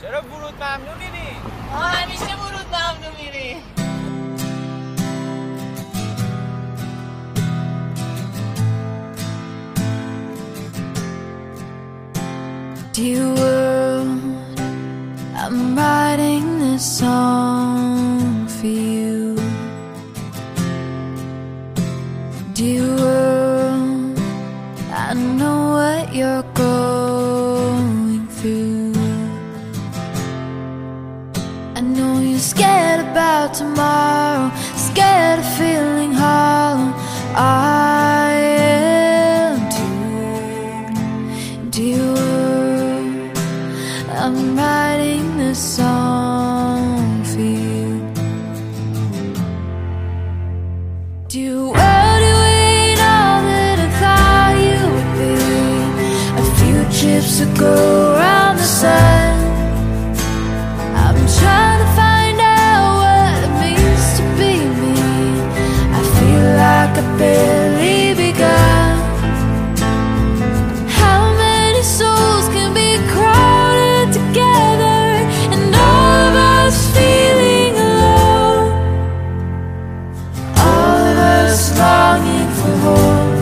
چرا ورود ممنوع میری؟ همیشه ورود ممنوع میری. Dear world, I'm writing this song for you. Dear world, I know what you're going through. I know you're scared about tomorrow, scared of feeling hollow. I am too, dear world. I'm writing this song for you. Do you ain't all that I thought you would be? A few trips to go around the sun. I'm trying to find out what it means to be me. I feel like I've barely begun. How many souls can be crushed together, and all of us feeling alone, all of us longing for hope,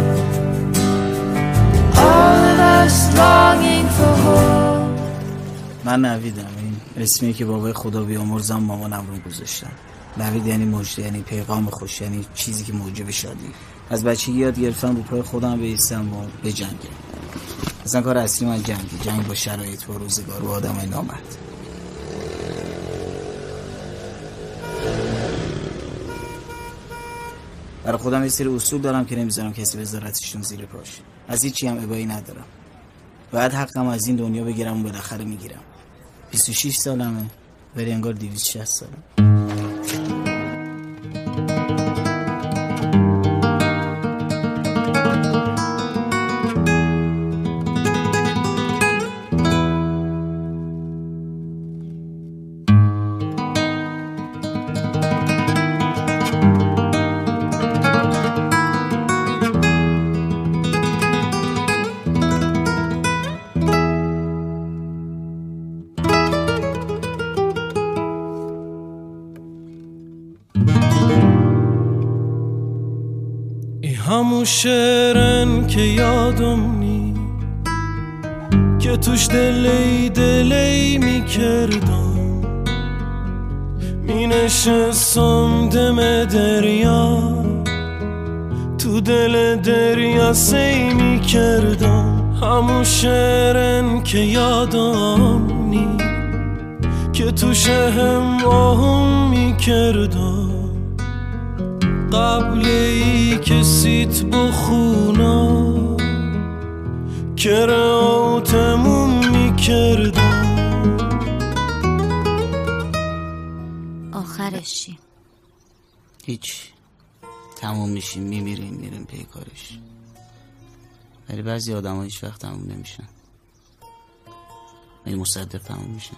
all of us longing for hope. من نویدم، این اسمی که بابای خدا بیامرزم مامانم رو گذاشتم. نوید یعنی مژده، یعنی پیغام خوش، یعنی چیزی که موجب شادی. از بچگی یاد گرفتم رو پای خودم بایستم و بجنگم. اصلا کار اصلی من جنگ با شرایط و روزگار و آدمای نامرد. برای خودم یه سری اصول دارم که نمیذارم کسی بذارتشون زیر پاش. از هیچی هم ابایی ندارم. باید حقم از این دنیا بگیرم و بالاخره میگیرم. 26 سالمه ولی انگار 260 سالم. همون شعرن که یادم نی که توش دلی میکردم، می نشستم دم دریا، تو دل دریا سی میکردم. همون شعرن که یادم نی که توش هم آهم میکردم. قبل ای که سیت بخونم کراتمون میکردم. آخرش چی؟ هیچ، تموم میشیم، میمیریم، میریم پی کارش. ولی بعضی آدم ها هیچ وقت تموم نمیشن، ولی مصدق تموم میشن.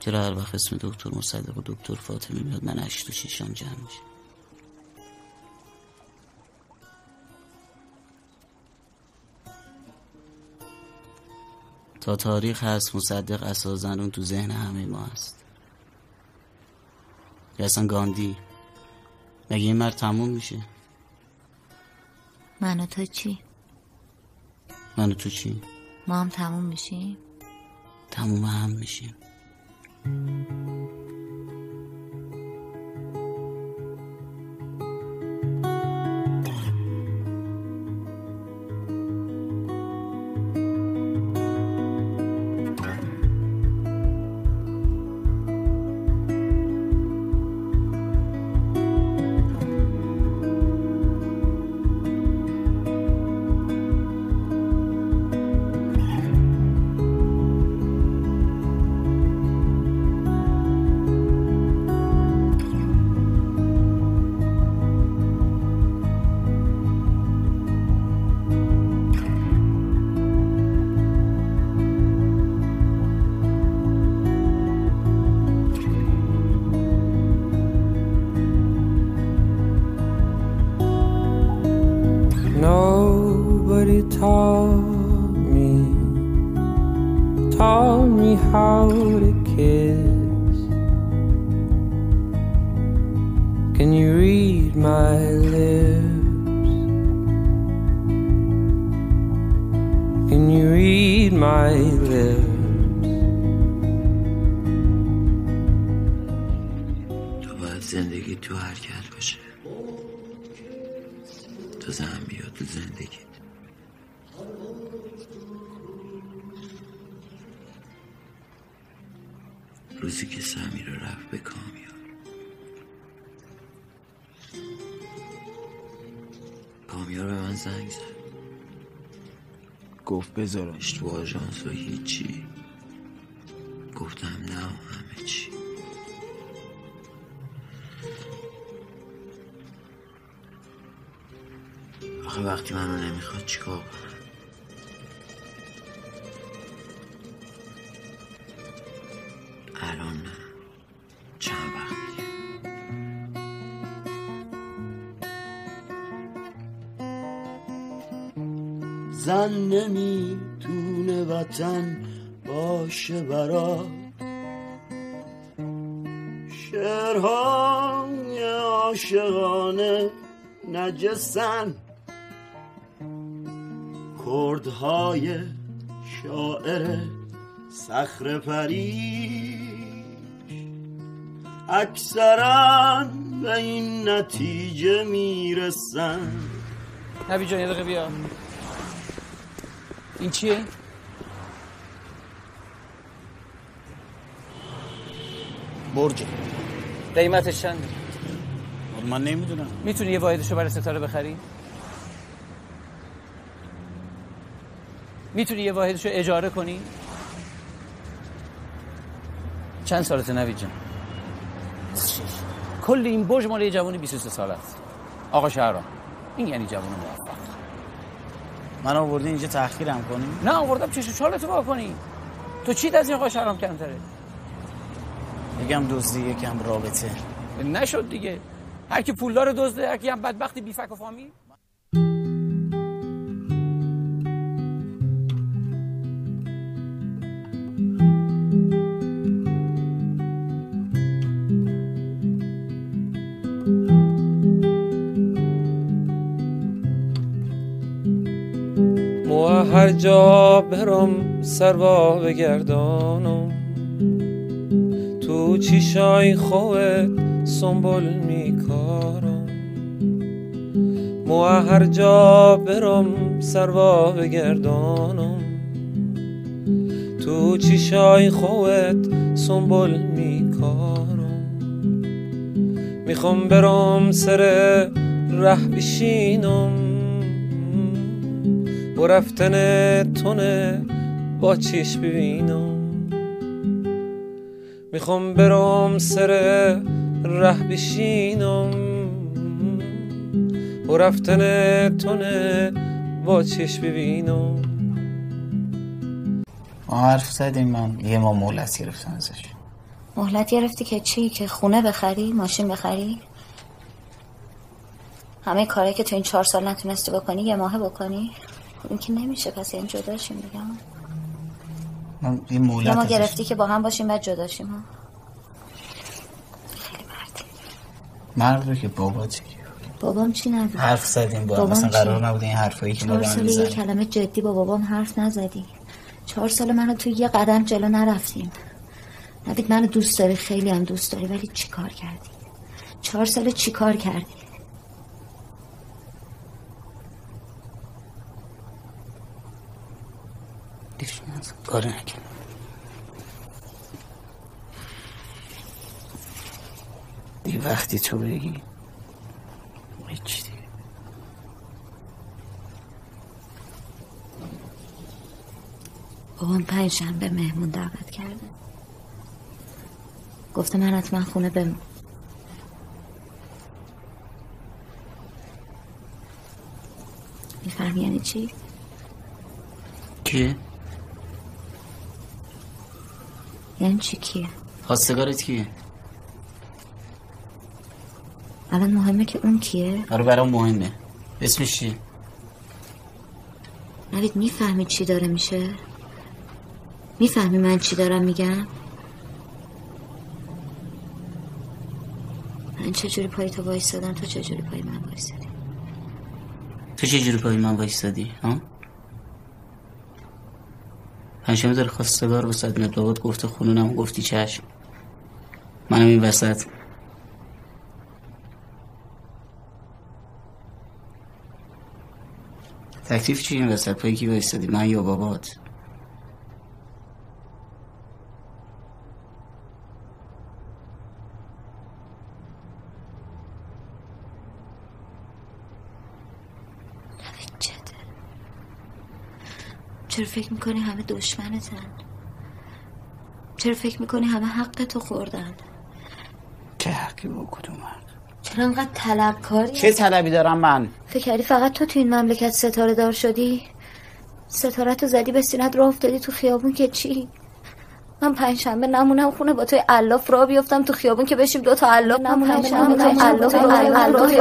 چرا هر وقت اسم دکتر مصدق و دکتر فاطمی میاد من اشک و شیشم جمع میشه؟ تا تاریخ هست مصدق اساساً تو ذهن همه ما هست. یا اصلا گاندی، مگه این مرد تموم میشه؟ من و تو چی؟ من و تو چی؟ ما هم تموم میشیم؟ تموم هم میشیم. me how to kiss. Can you read my lips? Can you read my lips? تو باید زندگی تو حرکت باشه، تو زن بیاد تو زندگی. روزی که سمیر رفت به کامیار، کامیار به من زنگ زد، گفت بذارمش تو آژانس و هیچی. گفتم نه همه چی. آخه وقتی منو نمیخواد چیکار کنم؟ الان نه، چند وقت دیگه. زن نمیتونه وطن باشه برات، شعرهای عاشقانه نجسن، کردهای شاعر صخره پری اکثرا به این نتیجه میرسن. نبی جان یه دقیقه بیا. این چیه؟ برج. قیمتش چنده؟ من نمیدونم. میتونی یه واحدشو برای ستاره بخری؟ میتونی یه واحدشو اجاره کنی؟ چند سالته نبی جان؟ کل این برج مال یه جوان 23 ساله است. آقا شهرام، این یعنی جوان موفق. من آوردی اینجا تحقیرم کنی؟ نه آوردم چشم چالتو با کنی. تو چی از این آقا شهرام کمتره؟ یکم دزدی یکم رابطه. نشد دیگه. هر کی پولدار دزده، هر کی هم بدبختی بی فک و فامی. هر جا برم سروا بگردانم، تو چیشای خودت سنبول میکارم. مو هر جا برم سروا بگردانم، تو چیشای خودت سنبول میکارم. میخوام برم سر ره بشینم، با رفتن تونه با چیش ببینم. میخوام برام سر ره بشینم، با رفتن تونه با چیش ببینم. ما حرف زدیم، من یه ما مهلت گرفتم ازش. مهلت گرفتی که چی؟ که خونه بخری، ماشین بخری، همه کاری که تو این 4 سال نتونستی بکنی یه ماه بکنی؟ این که نمیشه. پس این جداشیم دیگه. من این مولت ما گرفتی که با هم باشیم بعد جداشیم ها. خیلی مرد رو که باباتی. بابام چی ندید؟ حرف زدیم با هم. مثلا قرار نبود این حرفایی که بابام میزنیم. 4 سال یه کلمه جدی با بابام حرف نزدی. 4 سال منو تو یه قدم جلو نرفتیم. نوید منو دوست داری، خیلی هم دوست داری، ولی چی کار کردی؟ 4 سال چی کار کردی؟ کاری نکنم. دیگه وقتی تو بگی هیچ دیگه. بابام 5 شنبه مهمون دعوت کرده، گفته من حتما خونه بمون. میفهمی یعنی چی؟ کیه؟ یعنی چی کیه؟ خواستگارت کیه؟ الان مهمه که اون کیه؟ آره برام مهمه. اسمش چیه؟ نوید میفهمی چی داره میشه؟ میفهمی من چی دارم میگم؟ من چجوری پای تو وایستادم، تو چجوری پای من وایستادی؟ تو چجوری پای من وایستادی؟ ها؟ پنجمی داره خواستگار وسط نبلاوات گفته خونونم، گفتی چشم، منم این وسط. تکلیف چیه این وسط؟ پایی که وایستادی، من یا بابات؟ چرا فکر میکنی همه دشمنتن؟ چرا فکر میکنی همه حق تو خوردن؟ چه حقی با کدوم مرد؟ چرا انقدر طلبکاری؟ چه طلبی دارم من؟ فکر کردی فقط تو این مملکت ستاره دار شدی؟ ستاره تو زدی به سینت، راه افتادی تو خیابون که چی؟ من پنجشنبه نمونم خونه با توی الاف را بیافتم تو خیابون که بشیم دو تا الاف نمونم پنجشنبه.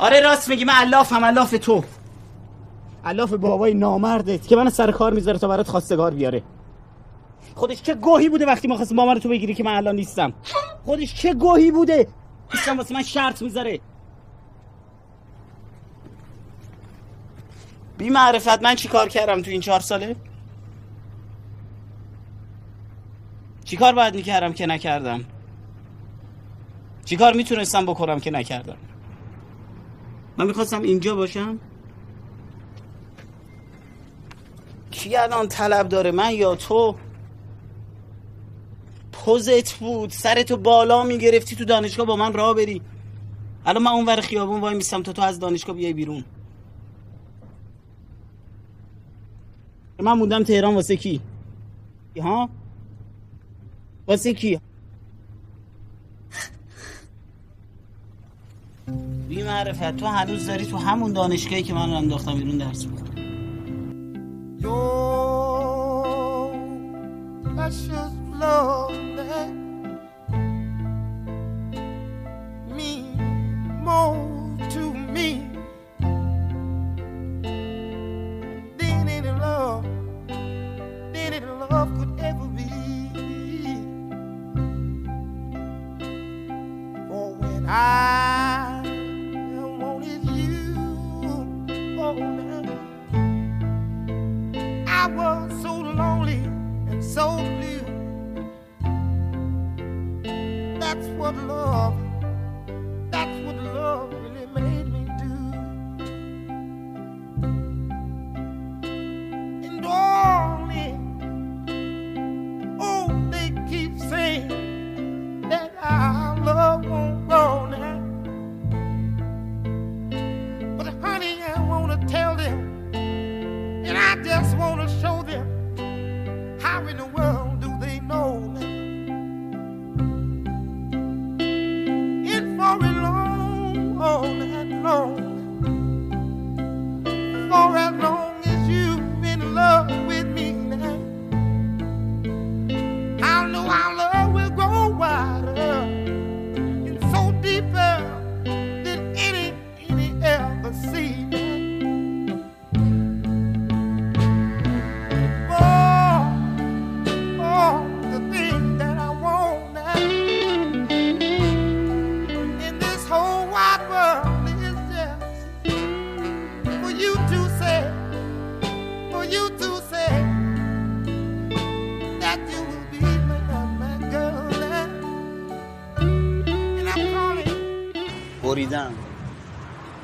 آره راست میگی، من الاف هم الاف تو، الاف بابای نامردت که من سر کار میذاره تا برات خواستگار بیاره. خودش چه گوهی بوده وقتی ما خواستیم مامان رو تو بگیری که من الان نیستم. خودش چه گوهی بوده نیستم واسه من شرط میذاره. بی معرفت من چی کار کردم تو این 4 ساله؟ چی کار باید میکردم که نکردم؟ چی کار میتونستم بکنم که نکردم؟ من میخواستم اینجا باشم؟ کی الان طلب داره، من یا تو؟ پوزت بود، سرتو بالا میگرفتی تو دانشگاه با من راه بری. الان من اونور خیابون وای میستم تا تو از دانشگاه بیای بیرون. من موندم تهران واسه کی؟ ها؟ واسه کی؟ بی معرفت تو هنوز داری تو همون دانشگاهی که من رو انداختم بیرون درس می‌خونی.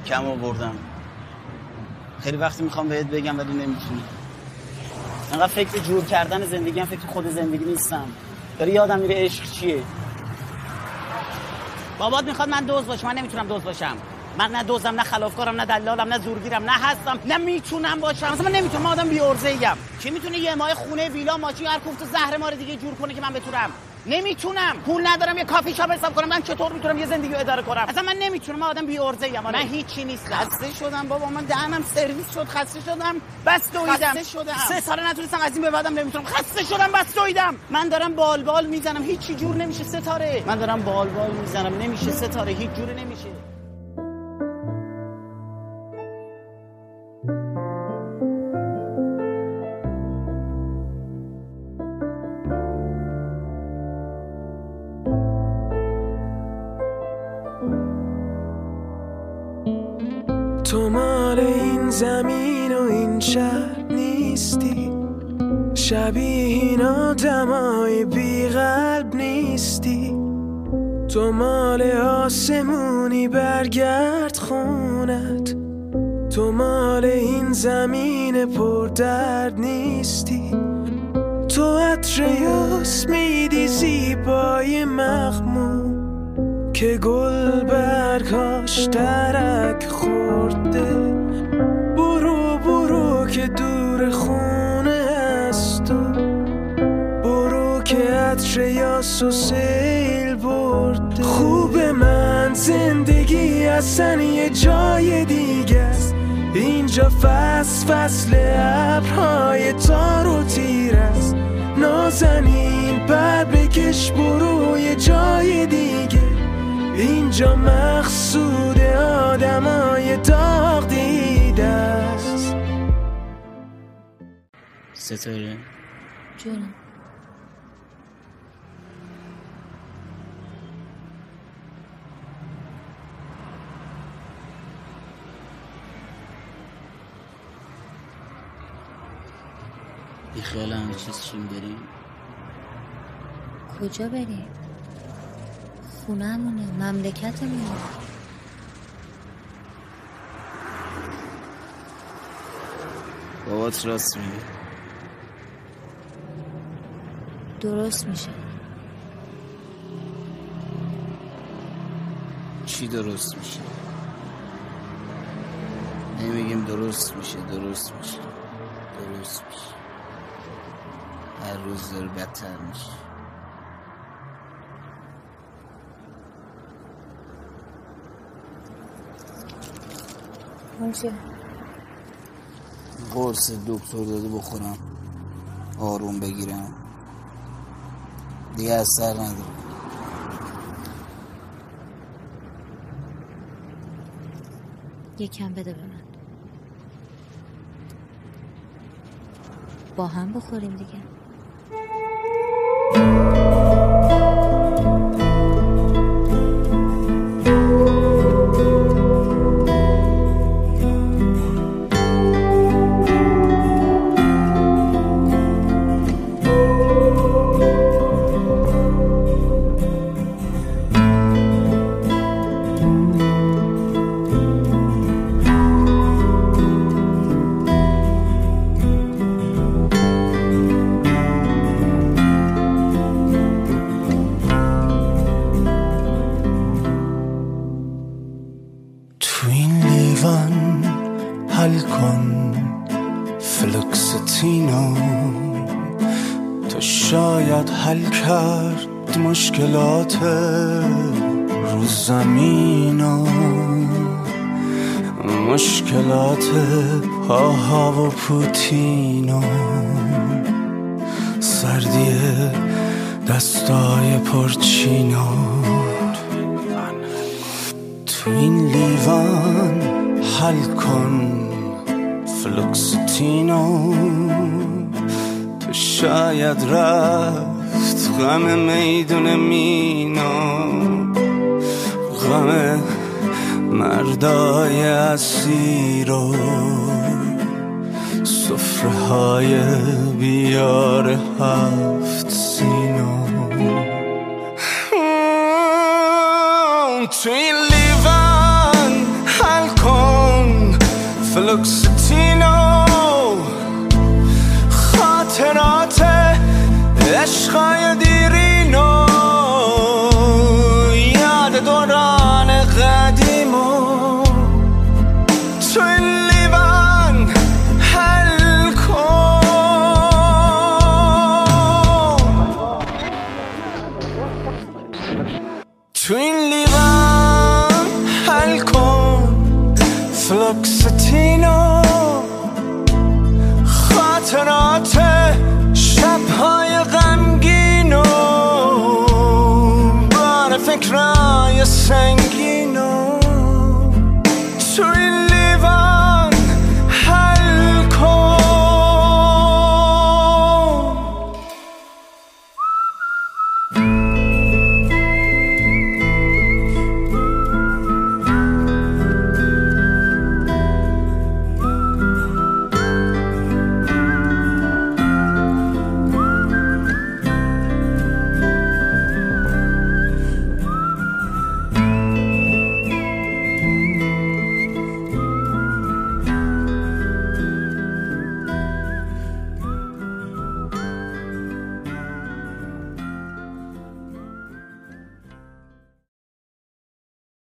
کم آوردم، خیلی وقتی میخوام بهت بگم ولی نمیتونم. انقدر فکر جور کردن زندگیم، فکر خود زندگی نیستم. داره یادم میره عشق چیه. بابات میخواد من دوز باشم، من نمیتونم دوز باشم. من نه دوزم، نه خلافکارم، نه دلالم، نه زورگیرم، نه هستم، نه میتونم باشم. اصلا من نمیتونم، من آدم بی‌عرضه‌ایم. چی میتونه یه ماه خونه، ویلا، ماشین، هر کوفت زهر ما رو دیگه جور کنه که من بتونم؟ نمیتونم، پول ندارم یه کافی شاپ حساب کنم. من چطور میتونم یه زندگی اداره کنم؟ اصلا من نمیتونم، من آدم بی عرضه ام. من هیچی نیست. خسته شدم بابا، من دهنم سرویس شد، خسته شدم، بس دویدم. خسته شدم، 3 سال نتونستم، از این به بعدم نمیتونم. خسته شدم، بس دویدم. من دارم بالبال میزنم، هیچی جور نمیشه ستاره. من دارم بالبال میزنم، نمیشه ستاره، هیچ جوری نمیشه. تو مال این زمین و این شهر نیستی، شبیه این آدمای بی قلب نیستی. تو مال آسمونی، برگرد خونت. تو مال این زمین پردرد نیستی. تو عطر یاسمیدی، زیبای مخمور که گل برگاش ترک خورده. برو برو که دور خونه هست، تو برو که عطر یاس و سیل برده. خوب من، زندگی اصلا یه جای دیگه است. اینجا فصل ابرهای تار و تیر است. نازنین بر بکش، برو یه جای دیگه. اینجا مقصود آدمای داغ دیده است. ستاره جونم، بی خیال همه چیز شیم، بریم. کجا بریم؟ خونه‌مونه، مملکتمونه. بابات راست میگه، درست میشه. چی درست میشه؟ نمیگیم درست میشه، درست میشه، درست میشه. هر روز داره بدتر میشه. اون چیه؟ قرص دکتر داده بخورم آروم بگیرم، دیگه اثر نداره. یکم بده به من، با هم بخوریم دیگه. مشکلات رو زمین و مشکلات پاها و پوتین و سردی دستای پرچین و تو این لیوان حل کن فلوکستینو. تو شاید را غم میدون مینا، غم مردای اسیر و سفره های بیار 7 سینا. تو این لیوان حل کن فلوکستینو. خاطرات عشقای دیرینو، یاد دوران قدیمو. تو این لیوان حل کن. تو این لیوان حل کن فلوکستینو، خاطرات شبهای غمگینو، بار فکرای سنگین